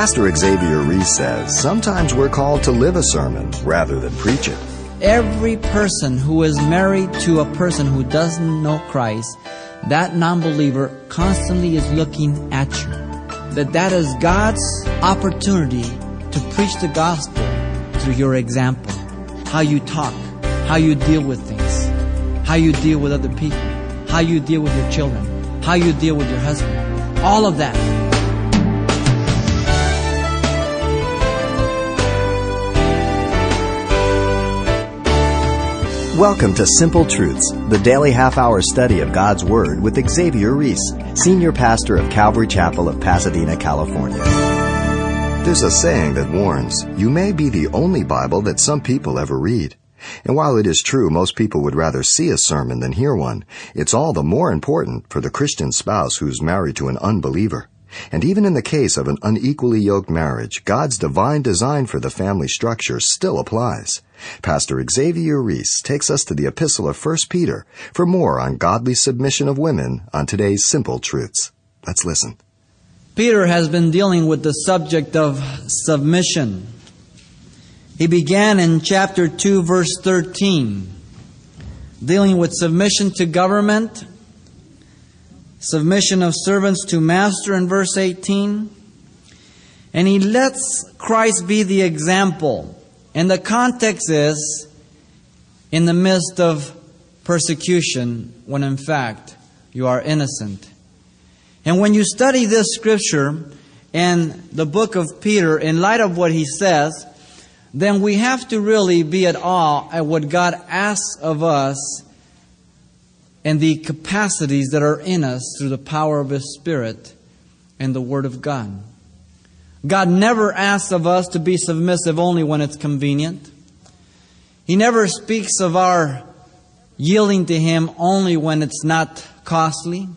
Pastor Xavier Reese says sometimes we're called to live a sermon rather than preach it. Every person who is married to a person who doesn't know Christ, that non-believer constantly is looking at you. That is God's opportunity to preach the gospel through your example. How you talk, how you deal with things, how you deal with other people, how you deal with your children, how you deal with your husband, all of that. Welcome to Simple Truths, the daily half-hour study of God's Word with Xavier Reese, Senior Pastor of Calvary Chapel of Pasadena, California. There's a saying that warns, you may be the only Bible that some people ever read. And while it is true most people would rather see a sermon than hear one, it's all the more important for the Christian spouse who's married to an unbeliever. And even in the case of an unequally yoked marriage, God's divine design for the family structure still applies. Pastor Xavier Reese takes us to the epistle of 1 Peter for more on godly submission of women on today's Simple Truths. Let's listen. Peter has been dealing with the subject of submission. He began in chapter 2, verse 13, dealing with submission to government, submission of servants to master in verse 18. And he lets Christ be the example. And the context is in the midst of persecution, when in fact you are innocent. And when you study this scripture and the book of Peter in light of what he says, then we have to really be at awe at what God asks of us and the capacities that are in us through the power of His Spirit and the Word of God. God never asks of us to be submissive only when it's convenient. He never speaks of our yielding to Him only when it's not costly.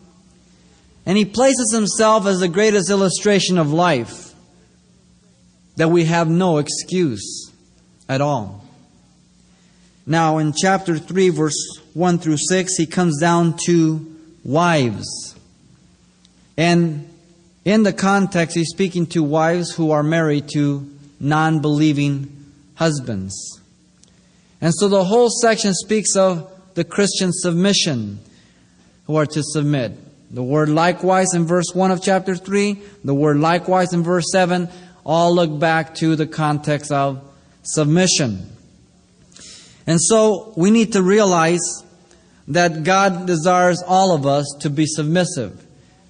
And He places Himself as the greatest illustration of life, that we have no excuse at all. Now in chapter 3, verse 1 through 6, He comes down to wives. And in the context, He's speaking to wives who are married to non-believing husbands. And so the whole section speaks of the Christian submission, who are to submit. The word likewise in verse 1 of chapter 3, the word likewise in verse 7, all look back to the context of submission. And so we need to realize that God desires all of us to be submissive.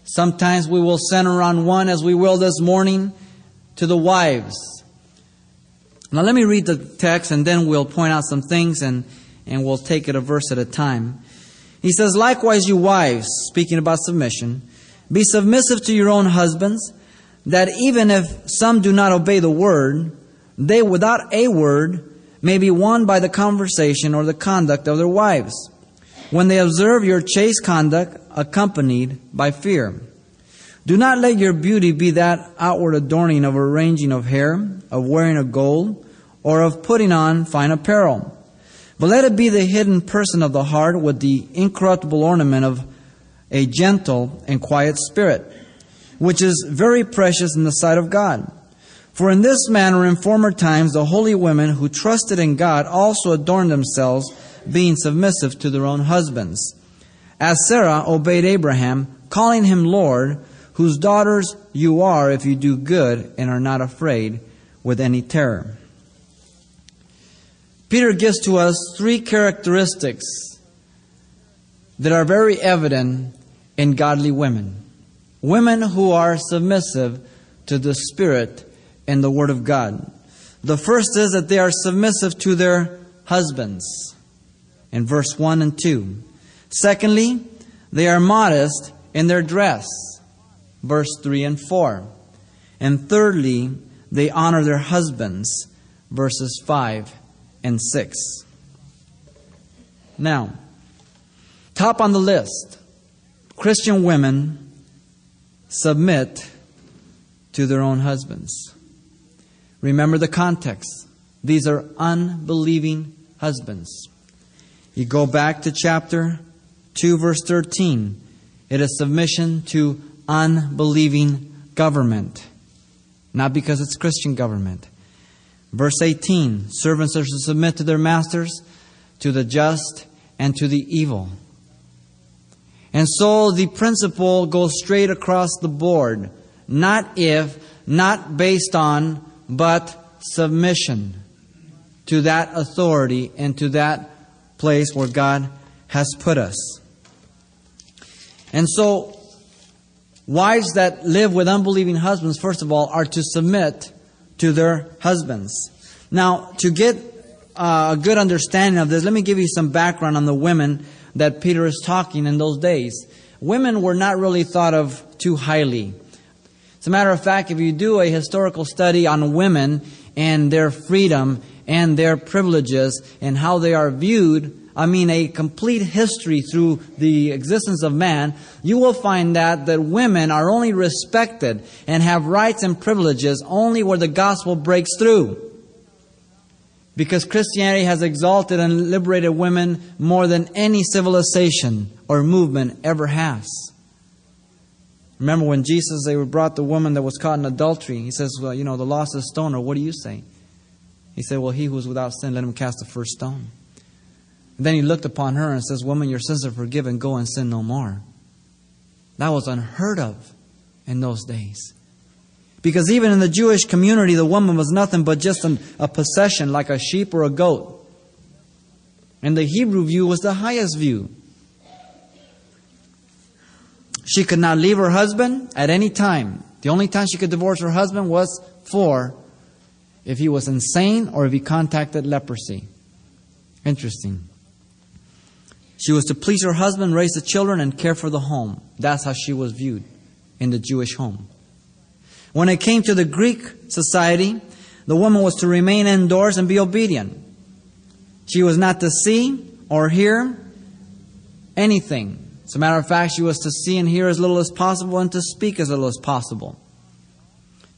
Sometimes we will center on one, as we will this morning, to the wives. Now let me read the text and then we'll point out some things and we'll take it a verse at a time. He says, likewise you wives, speaking about submission, be submissive to your own husbands, that even if some do not obey the word, they without a word may be won by the conversation or the conduct of their wives, when they observe your chaste conduct accompanied by fear. Do not let your beauty be that outward adorning of arranging of hair, of wearing of gold, or of putting on fine apparel. But let it be the hidden person of the heart with the incorruptible ornament of a gentle and quiet spirit, which is very precious in the sight of God. For in this manner in former times the holy women who trusted in God also adorned themselves, being submissive to their own husbands. As Sarah obeyed Abraham, calling him Lord, whose daughters you are if you do good and are not afraid with any terror. Peter gives to us three characteristics that are very evident in godly women. Women who are submissive to the Spirit and the Word of God. The first is that they are submissive to their husbands, in verse 1 and 2. Secondly, they are modest in their dress, verse 3 and 4. And thirdly, they honor their husbands, verses 5 and 6. Now, top on the list, Christian women submit to their own husbands. Remember the context. These are unbelieving husbands. You go back to chapter 2, verse 13. It is submission to unbelieving government. not because it's Christian government. Verse 18, servants are to submit to their masters, to the just, and to the evil. And so the principle goes straight across the board. Not if, not based on, but submission to that authority and to that place where God has put us. And so, wives that live with unbelieving husbands, first of all, are to submit to their husbands. Now, to get a good understanding of this, let me give you some background on the women that Peter is talking in those days. Women were not really thought of too highly. As a matter of fact, if you do a historical study on women and their freedom and their privileges and how they are viewed, I mean a complete history through the existence of man, you will find that women are only respected and have rights and privileges only where the gospel breaks through. Because Christianity has exalted and liberated women more than any civilization or movement ever has. Remember when Jesus, they brought the woman that was caught in adultery. He says, well, you know, the law says stone, or what do you say? He said, well, he who is without sin, let him cast the first stone. And then he looked upon her and says, woman, your sins are forgiven. Go and sin no more. That was unheard of in those days. Because even in the Jewish community, the woman was nothing but just a possession, like a sheep or a goat. And the Hebrew view was the highest view. She could not leave her husband at any time. The only time she could divorce her husband was if he was insane or if he contracted leprosy. Interesting. She was to please her husband, raise the children, and care for the home. That's how she was viewed in the Jewish home. When it came to the Greek society, the woman was to remain indoors and be obedient. She was not to see or hear anything. As a matter of fact, she was to see and hear as little as possible and to speak as little as possible.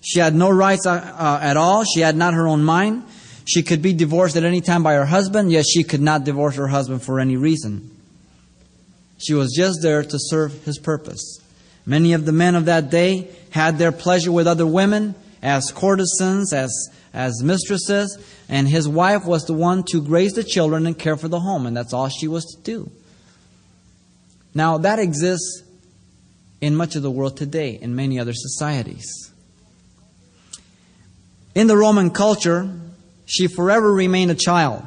She had no rights at all. She had not her own mind. She could be divorced at any time by her husband, yet she could not divorce her husband for any reason. She was just there to serve his purpose. Many of the men of that day had their pleasure with other women as courtesans, as mistresses, and his wife was the one to raise the children and care for the home, and that's all she was to do. Now, that exists in much of the world today, in many other societies. In the Roman culture, she forever remained a child,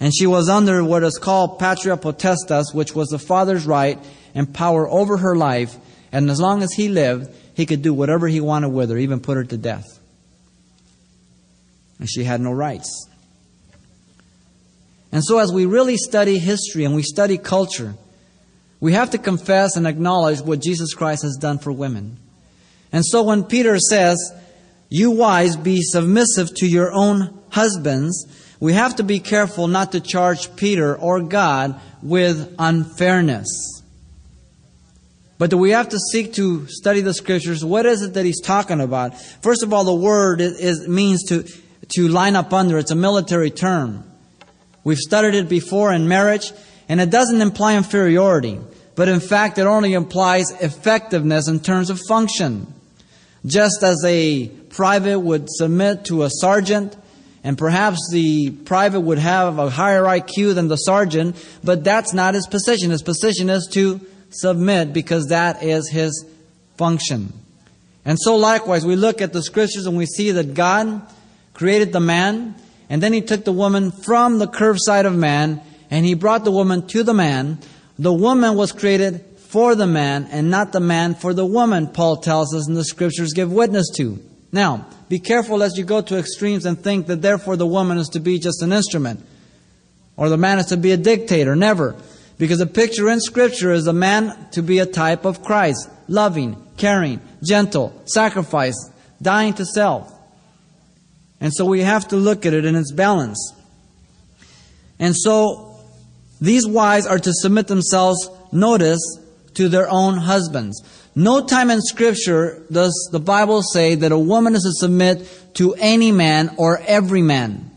and she was under what is called patria potestas, which was the father's right and power over her life. And as long as he lived, he could do whatever he wanted with her, even put her to death. And she had no rights. And so as we really study history and we study culture, we have to confess and acknowledge what Jesus Christ has done for women. And so when Peter says, you wives, be submissive to your own husbands, we have to be careful not to charge Peter or God with unfairness. But we have to seek to study the Scriptures. What is it that he's talking about? First of all, the word means to line up under. It's a military term. We've studied it before in marriage, and it doesn't imply inferiority. But in fact, it only implies effectiveness in terms of function. Just as a private would submit to a sergeant, and perhaps the private would have a higher IQ than the sergeant, but that's not his position. His position is to submit, because that is his function. And so likewise, we look at the Scriptures and we see that God created the man, and then he took the woman from the curbside of man, and he brought the woman to the man. The woman was created for the man and not the man for the woman, Paul tells us, and the Scriptures give witness to. Now, be careful lest you go to extremes and think that therefore the woman is to be just an instrument or the man is to be a dictator. Never. Because the picture in Scripture is a man to be a type of Christ, loving, caring, gentle, sacrificed, dying to self. And so we have to look at it in its balance. And so these wives are to submit themselves, notice, to their own husbands. No time in Scripture does the Bible say that a woman is to submit to any man or every man.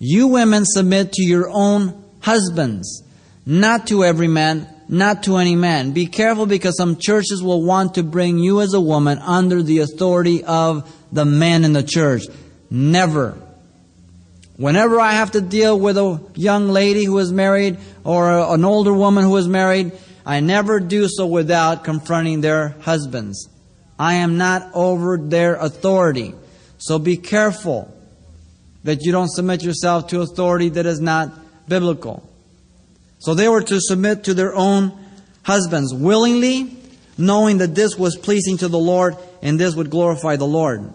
You women submit to your own husbands. Not to every man, not to any man. Be careful, because some churches will want to bring you as a woman under the authority of the man in the church. Never. Whenever I have to deal with a young lady who is married or an older woman who is married, I never do so without confronting their husbands. I am not over their authority. So be careful that you don't submit yourself to authority that is not biblical. So they were to submit to their own husbands willingly, knowing that this was pleasing to the Lord and this would glorify the Lord.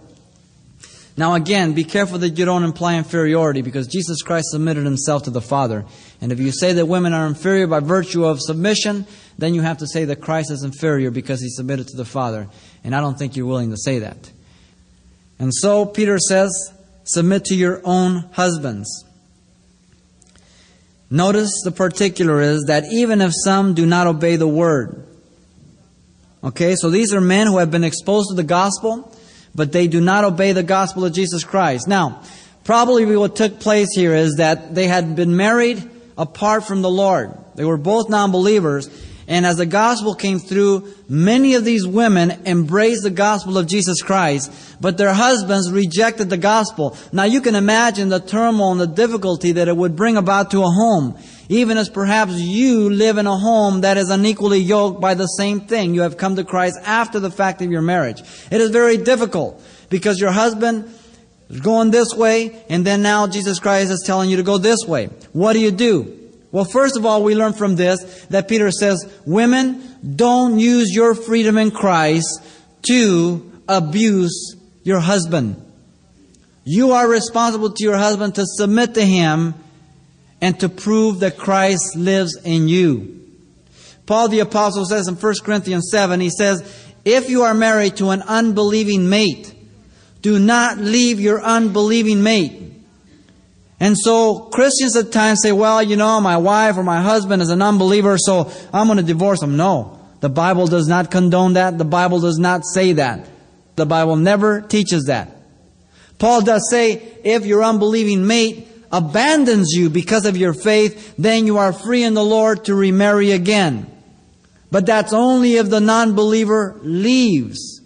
Now again, be careful that you don't imply inferiority, because Jesus Christ submitted Himself to the Father. And if you say that women are inferior by virtue of submission, then you have to say that Christ is inferior because He submitted to the Father. And I don't think you're willing to say that. And so Peter says, submit to your own husbands. Notice the particular is that even if some do not obey the Word. Okay, so these are men who have been exposed to the Gospel, but they do not obey the Gospel of Jesus Christ. Now, probably what took place here is that they had been married apart from the Lord. They were both non-believers. And as the Gospel came through, many of these women embraced the Gospel of Jesus Christ, but their husbands rejected the Gospel. Now you can imagine the turmoil and the difficulty that it would bring about to a home, even as perhaps you live in a home that is unequally yoked by the same thing. You have come to Christ after the fact of your marriage. It is very difficult, because your husband is going this way, and then now Jesus Christ is telling you to go this way. What do you do? Well, first of all, we learn from this that Peter says, women, don't use your freedom in Christ to abuse your husband. You are responsible to your husband to submit to him and to prove that Christ lives in you. Paul the Apostle says in 1 Corinthians 7, he says, if you are married to an unbelieving mate, do not leave your unbelieving mate. And so Christians at times say, well, you know, my wife or my husband is an unbeliever, so I'm going to divorce him. No, the Bible does not condone that. The Bible does not say that. The Bible never teaches that. Paul does say, if your unbelieving mate abandons you because of your faith, then you are free in the Lord to remarry again. But that's only if the non-believer leaves.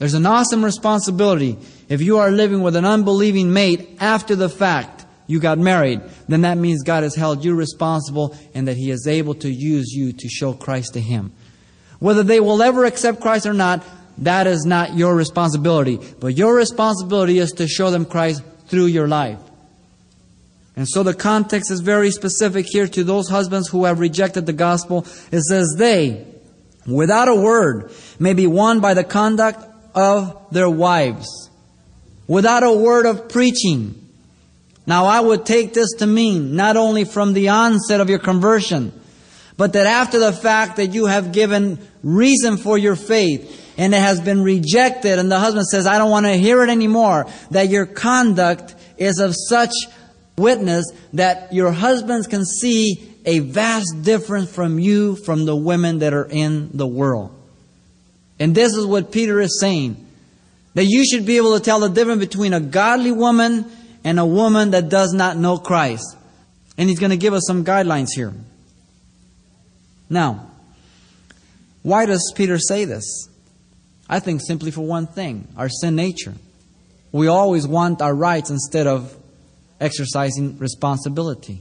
There's an awesome responsibility. If you are living with an unbelieving mate after the fact you got married, then that means God has held you responsible and that He is able to use you to show Christ to him. Whether they will ever accept Christ or not, that is not your responsibility. But your responsibility is to show them Christ through your life. And so the context is very specific here to those husbands who have rejected the Gospel. It says, they, without a word, may be won by the conduct of their wives, without a word of preaching. Now I would take this to mean not only from the onset of your conversion, but that after the fact that you have given reason for your faith and it has been rejected and the husband says, I don't want to hear it anymore, that your conduct is of such witness that your husbands can see a vast difference from you, from the women that are in the world. And this is what Peter is saying, that you should be able to tell the difference between a godly woman and a woman that does not know Christ. And he's going to give us some guidelines here. Now, why does Peter say this? I think simply for one thing, our sin nature. We always want our rights instead of exercising responsibility.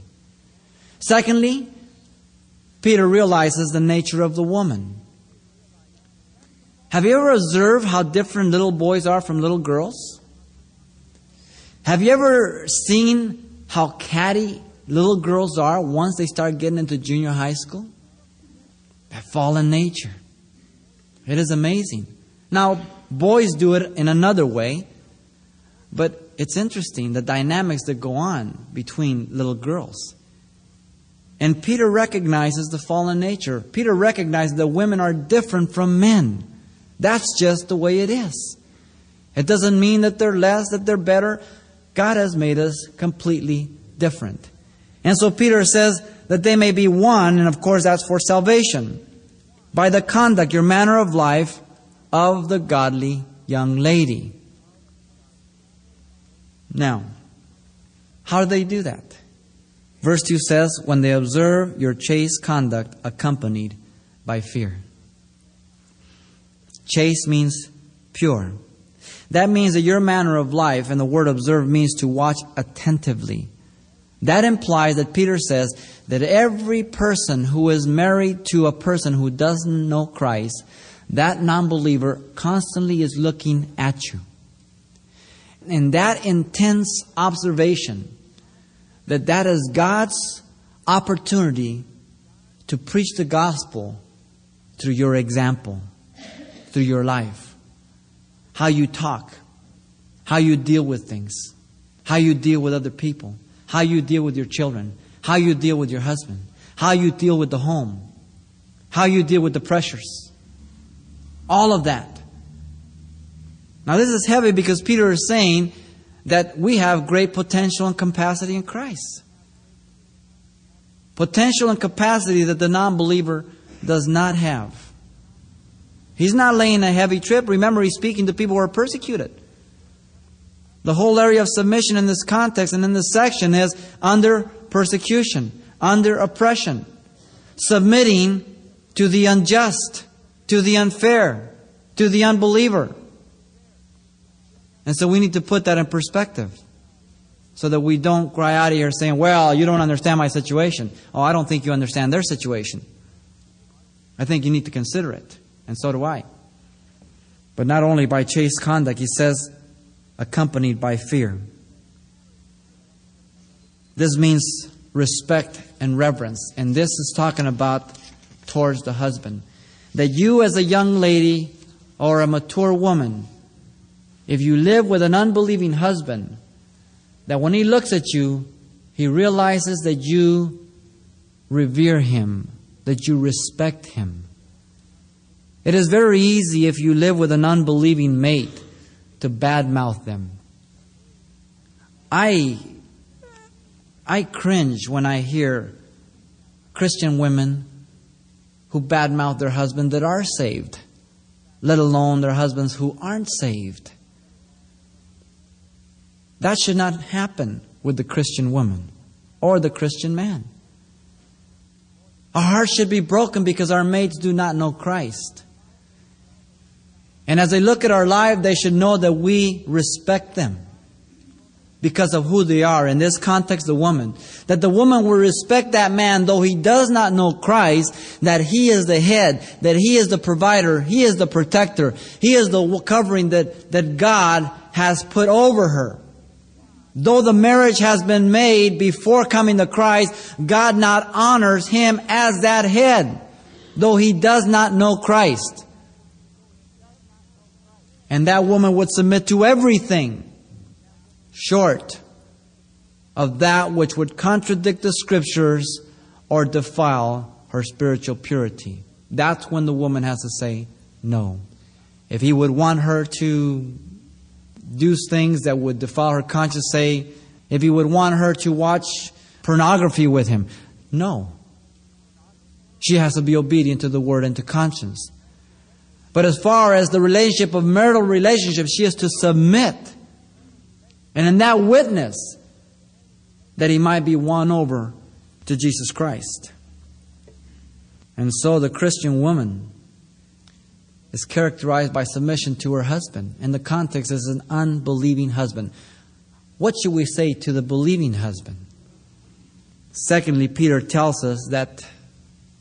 Secondly, Peter realizes the nature of the woman. Have you ever observed how different little boys are from little girls? Have you ever seen how catty little girls are once they start getting into junior high school? That fallen nature. It is amazing. Now, boys do it in another way, but it's interesting the dynamics that go on between little girls. And Peter recognizes the fallen nature. Peter recognizes that women are different from men. That's just the way it is. It doesn't mean that they're less, that they're better. God has made us completely different. And so Peter says that they may be won, and of course that's for salvation, by the conduct, your manner of life, of the godly young lady. Now, how do they do that? Verse 2 says, when they observe your chaste conduct accompanied by fear. Chaste means pure. That means that your manner of life, and the word observe means to watch attentively. That implies that Peter says that every person who is married to a person who doesn't know Christ, that non-believer constantly is looking at you. And that intense observation, that is God's opportunity to preach the gospel through your example, through your life. How you talk, how you deal with things, how you deal with other people, how you deal with your children, how you deal with your husband, how you deal with the home, how you deal with the pressures. All of that. Now this is heavy because Peter is saying that we have great potential and capacity in Christ. Potential and capacity that the non-believer does not have. He's not laying a heavy trip. Remember, he's speaking to people who are persecuted. The whole area of submission in this context and in this section is under persecution, under oppression, submitting to the unjust, to the unfair, to the unbeliever. And so we need to put that in perspective so that we don't cry out of here saying, well, you don't understand my situation. Oh, I don't think you understand their situation. I think you need to consider it. And so do I. But not only by chaste conduct, he says, accompanied by fear. This means respect and reverence. And this is talking about towards the husband. That you as a young lady or a mature woman, if you live with an unbelieving husband, that when he looks at you, he realizes that you revere him, that you respect him. It is very easy if you live with an unbelieving mate to badmouth them. I cringe when I hear Christian women who badmouth their husbands that are saved, let alone their husbands who aren't saved. That should not happen with the Christian woman or the Christian man. Our hearts should be broken because our mates do not know Christ. And as they look at our life, they should know that we respect them because of who they are. In this context, the woman. That the woman will respect that man, though he does not know Christ, that he is the head, that he is the provider, he is the protector, he is the covering that God has put over her. Though the marriage has been made before coming to Christ, God not honors him as that head, though he does not know Christ. And that woman would submit to everything short of that which would contradict the Scriptures or defile her spiritual purity. That's when the woman has to say no. If he would want her to do things that would defile her conscience, say, if he would want her to watch pornography with him, no. She has to be obedient to the Word and to conscience. But as far as the relationship of marital relationship, she is to submit. And in that witness, that he might be won over to Jesus Christ. And so the Christian woman is characterized by submission to her husband. And the context is an unbelieving husband. What should we say to the believing husband? Secondly, Peter tells us that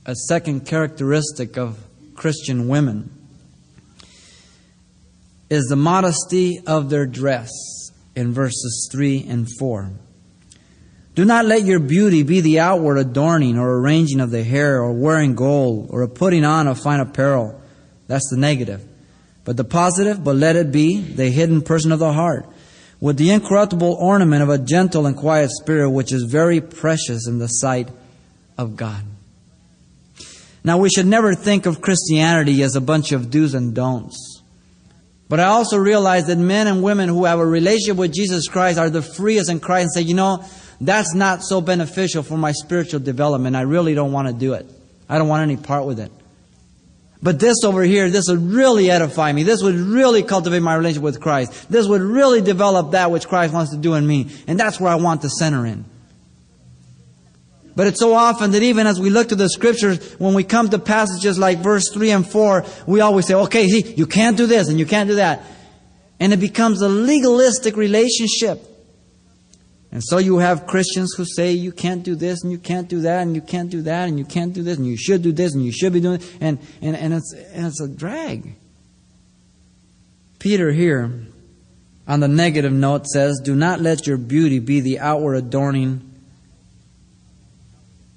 a second characteristic of Christian women is the modesty of their dress in verses 3 and 4. Do not let your beauty be the outward adorning or arranging of the hair or wearing gold or a putting on of fine apparel. That's the negative. But the positive, but let it be the hidden person of the heart with the incorruptible ornament of a gentle and quiet spirit, which is very precious in the sight of God. Now, we should never think of Christianity as a bunch of do's and don'ts. But I also realize that men and women who have a relationship with Jesus Christ are the freest in Christ and say, you know, that's not so beneficial for my spiritual development. I really don't want to do it. I don't want any part with it. But this over here, this would really edify me. This would really cultivate my relationship with Christ. This would really develop that which Christ wants to do in me. And that's where I want to center in. But it's so often that even as we look to the Scriptures, when we come to passages like verse 3 and 4, we always say, okay, see, you can't do this and you can't do that. And it becomes a legalistic relationship. And so you have Christians who say, you can't do this and you can't do that and you can't do that and you can't do this and you should do this and you should be doing it. And it's a drag. Peter here, on the negative note, says, do not let your beauty be the outward adorning.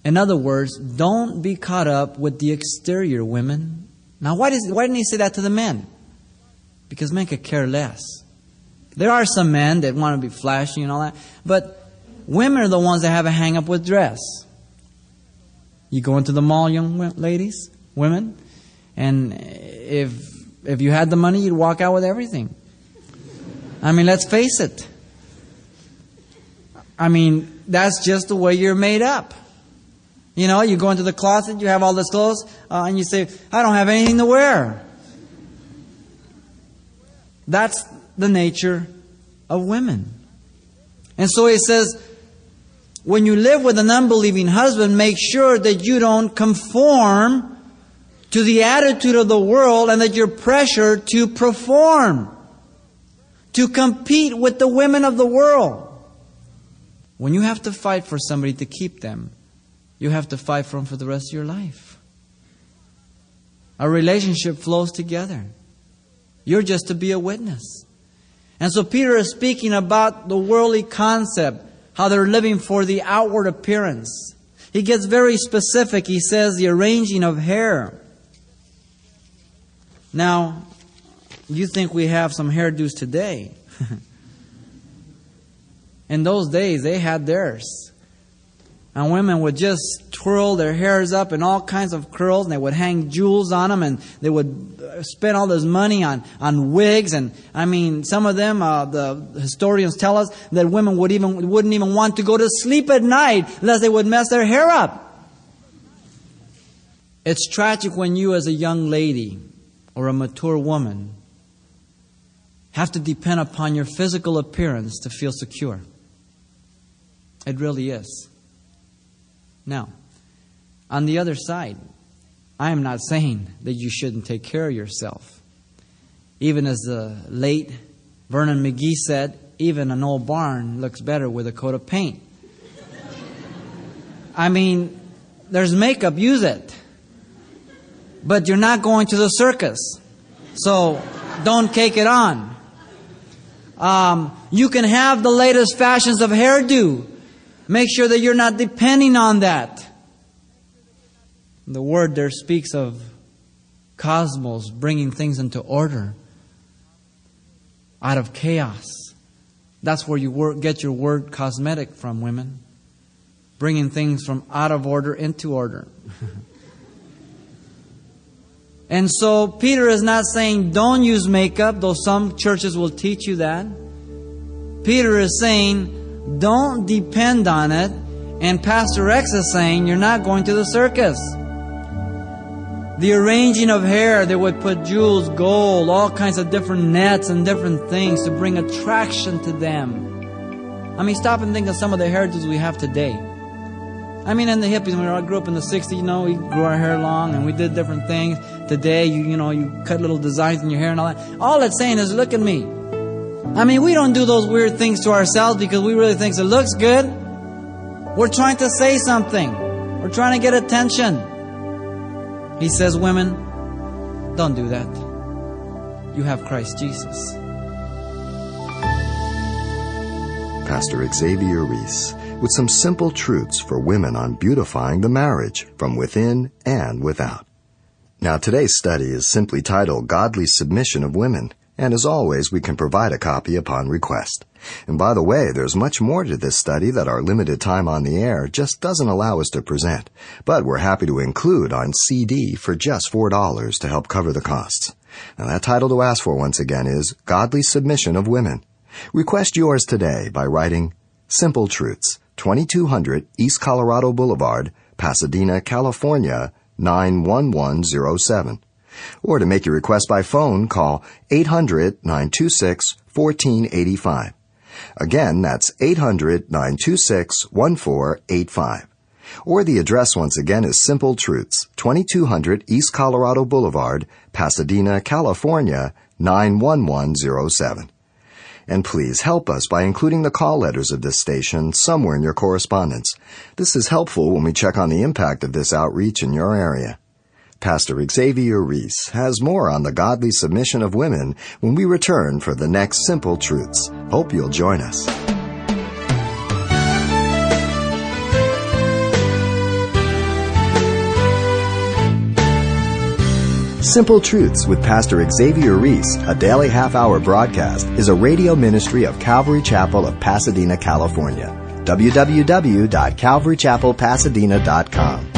In other words, don't be caught up with the exterior, women. Now, why didn't he say that to the men? Because men could care less. There are some men that want to be flashy and all that, but women are the ones that have a hang-up with dress. You go into the mall, young ladies, women, and if you had the money, you'd walk out with everything. I mean, let's face it. I mean, that's just the way you're made up. You know, you go into the closet, you have all this clothes, and you say, I don't have anything to wear. That's the nature of women. And so he says, when you live with an unbelieving husband, make sure that you don't conform to the attitude of the world and that you're pressured to perform, to compete with the women of the world. When you have to fight for somebody to keep them, you have to fight for them for the rest of your life. Our relationship flows together. You're just to be a witness. And so Peter is speaking about the worldly concept, how they're living for the outward appearance. He gets very specific. He says the arranging of hair. Now, you think we have some hairdos today. In those days, they had theirs. And women would just twirl their hairs up in all kinds of curls, and they would hang jewels on them, and they would spend all this money on wigs. And I mean, some of them, the historians tell us that women wouldn't even want to go to sleep at night unless they would mess their hair up. It's tragic when you, as a young lady or a mature woman, have to depend upon your physical appearance to feel secure. It really is. Now, on the other side, I am not saying that you shouldn't take care of yourself. Even as the late Vernon McGee said, even an old barn looks better with a coat of paint. I mean, there's makeup, use it. But you're not going to the circus, so don't cake it on. You can have the latest fashions of hairdo. Make sure that you're not depending on that. The word there speaks of cosmos, bringing things into order out of chaos. That's where you get your word cosmetic from, women. Bringing things from out of order into order. And so Peter is not saying don't use makeup, though some churches will teach you that. Peter is saying, don't depend on it. And Pastor X is saying, you're not going to the circus. The arranging of hair, they would put jewels, gold, all kinds of different nets and different things to bring attraction to them. I mean, stop and think of some of the hairdos we have today. I mean, in the hippies, when I grew up in the 60s, you know, we grew our hair long and we did different things. Today, you cut little designs in your hair and all that. All it's saying is, look at me. I mean, we don't do those weird things to ourselves because we really think it looks good. We're trying to say something. We're trying to get attention. He says, women, don't do that. You have Christ Jesus. Pastor Xavier Reese with some simple truths for women on beautifying the marriage from within and without. Now, today's study is simply titled Godly Submission of Women. And as always, we can provide a copy upon request. And by the way, there's much more to this study that our limited time on the air just doesn't allow us to present, but we're happy to include on CD for just $4 to help cover the costs. Now that title to ask for once again is Godly Submission of Women. Request yours today by writing Simple Truths, 2200 East Colorado Boulevard, Pasadena, California, 91107. Or to make your request by phone, call 800-926-1485. Again, that's 800-926-1485. Or the address once again is Simple Truths, 2200 East Colorado Boulevard, Pasadena, California, 91107. And please help us by including the call letters of this station somewhere in your correspondence. This is helpful when we check on the impact of this outreach in your area. Pastor Xavier Reese has more on the godly submission of women when we return for the next Simple Truths. Hope you'll join us. Simple Truths with Pastor Xavier Reese, a daily half-hour broadcast, is a radio ministry of Calvary Chapel of Pasadena, California. www.calvarychapelpasadena.com